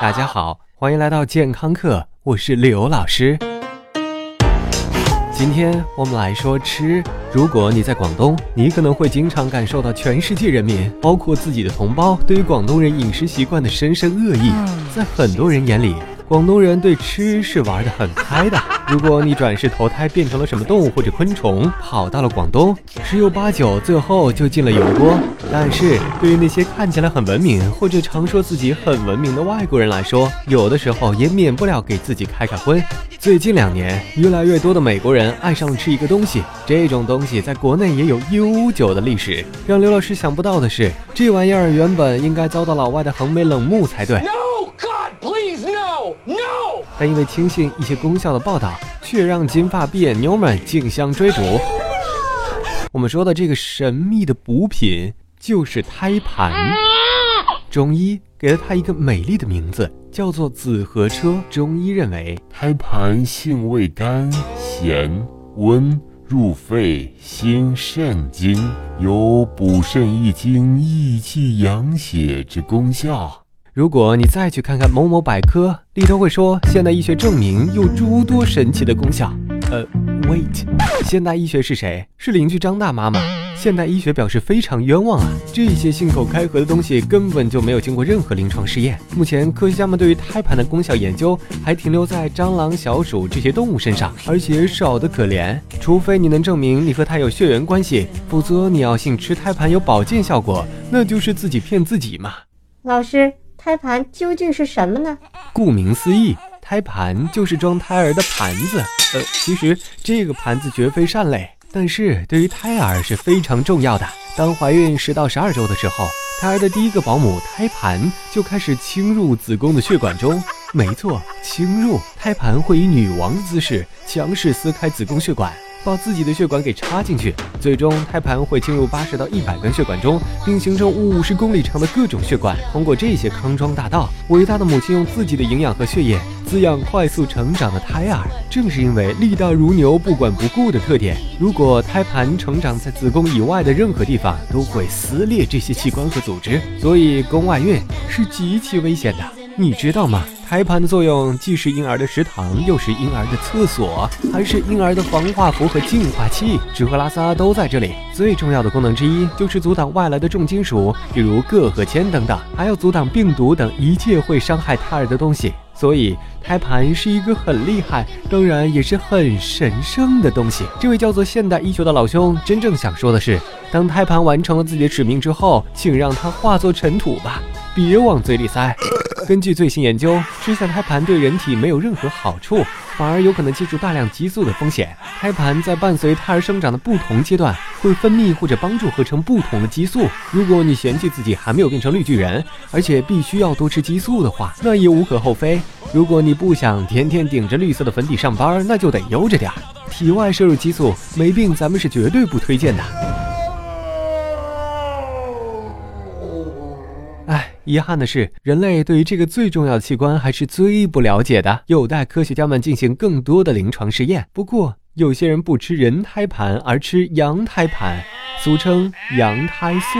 大家好，欢迎来到健康课，我是刘老师。今天我们来说吃。如果你在广东，你可能会经常感受到全世界人民，包括自己的同胞，对于广东人饮食习惯的深深恶意。在很多人眼里，广东人对吃是玩得很开的。如果你转世投胎变成了什么动物或者昆虫，跑到了广东，十有八九最后就进了油锅。但是对于那些看起来很文明或者常说自己很文明的外国人来说，有的时候也免不了给自己开荤。最近2年，越来越多的美国人爱上吃一个东西，这种东西在国内也有悠久的历史。让刘老师想不到的是，这玩意儿原本应该遭到老外的横眉冷目才对。No! 但因为轻信一些功效的报道，却让金发碧眼妞们竞相追逐。我们说的这个神秘的补品就是胎盘。中医给了它一个美丽的名字，叫做紫河车。中医认为，胎盘性味甘咸温，入肺心肾经，有补肾益精益气养血之功效。如果你再去看看某某百科，里头会说现代医学证明有诸多神奇的功效。wait， 现代医学是谁？是邻居张大妈吗？现代医学表示非常冤枉啊！这些信口开河的东西根本就没有经过任何临床试验。目前科学家们对于胎盘的功效研究还停留在蟑螂、小鼠这些动物身上，而且少得可怜。除非你能证明你和它有血缘关系，否则你要信吃胎盘有保健效果，那就是自己骗自己嘛。老师，胎盘究竟是什么呢？顾名思义，胎盘就是装胎儿的盘子。其实这个盘子绝非善类，但是对于胎儿是非常重要的。当怀孕10到12周的时候，胎儿的第一个保姆胎盘就开始侵入子宫的血管中。没错，侵入。胎盘会以女王姿势强势撕开子宫血管，把自己的血管给插进去，最终胎盘会进入80到100根血管中，并形成50公里长的各种血管。通过这些康庄大道，伟大的母亲用自己的营养和血液滋养快速成长的胎儿。正是因为力大如牛、不管不顾的特点，如果胎盘成长在子宫以外的任何地方，都会撕裂这些器官和组织，所以宫外孕是极其危险的。你知道吗？胎盘的作用既是婴儿的食堂，又是婴儿的厕所，还是婴儿的防化服和净化器，吃喝拉撒都在这里。最重要的功能之一就是阻挡外来的重金属，比如铬和铅等等，还要阻挡病毒等一切会伤害胎儿的东西。所以胎盘是一个很厉害，当然也是很神圣的东西。这位叫做现代医学的老兄真正想说的是，当胎盘完成了自己的使命之后，请让它化作尘土吧，别往嘴里塞。根据最新研究，吃下胎盘对人体没有任何好处，反而有可能接触大量激素的风险。胎盘在伴随胎儿生长的不同阶段，会分泌或者帮助合成不同的激素。如果你嫌弃自己还没有变成绿巨人，而且必须要多吃激素的话，那也无可厚非。如果你不想天天顶着绿色的粉底上班，那就得悠着点。体外摄入激素，没病咱们是绝对不推荐的。遗憾的是，人类对于这个最重要的器官还是最不了解的，有待科学家们进行更多的临床试验。不过有些人不吃人胎盘，而吃羊胎盘，俗称羊胎素。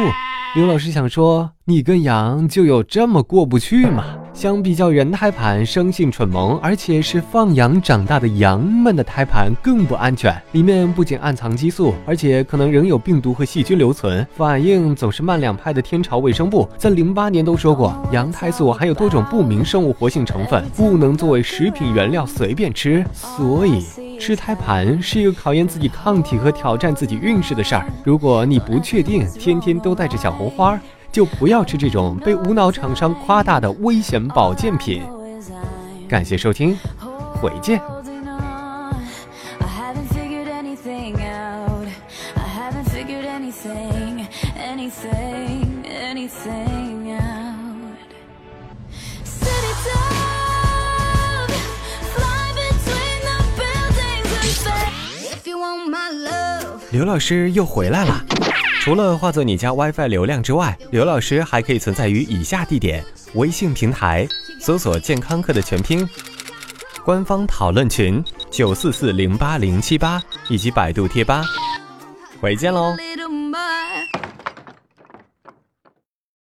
刘老师想说，你跟羊就有这么过不去吗？相比较人胎盘生性蠢萌，而且是放羊长大的羊们的胎盘更不安全，里面不仅暗藏激素，而且可能仍有病毒和细菌留存。反应总是慢两拍的天朝卫生部在08年都说过，羊胎素含有多种不明生物活性成分，不能作为食品原料随便吃。所以吃胎盘是一个考验自己抗体和挑战自己运势的事儿。如果你不确定，天天都带着小红花，就不要吃这种被无脑厂商夸大的危险保健品。感谢收听，回见。刘老师又回来了。除了化作你家 WiFi 流量之外，刘老师还可以存在于以下地点：微信平台搜索健康课的全拼，官方讨论群944080788，以及百度贴吧。回见喽。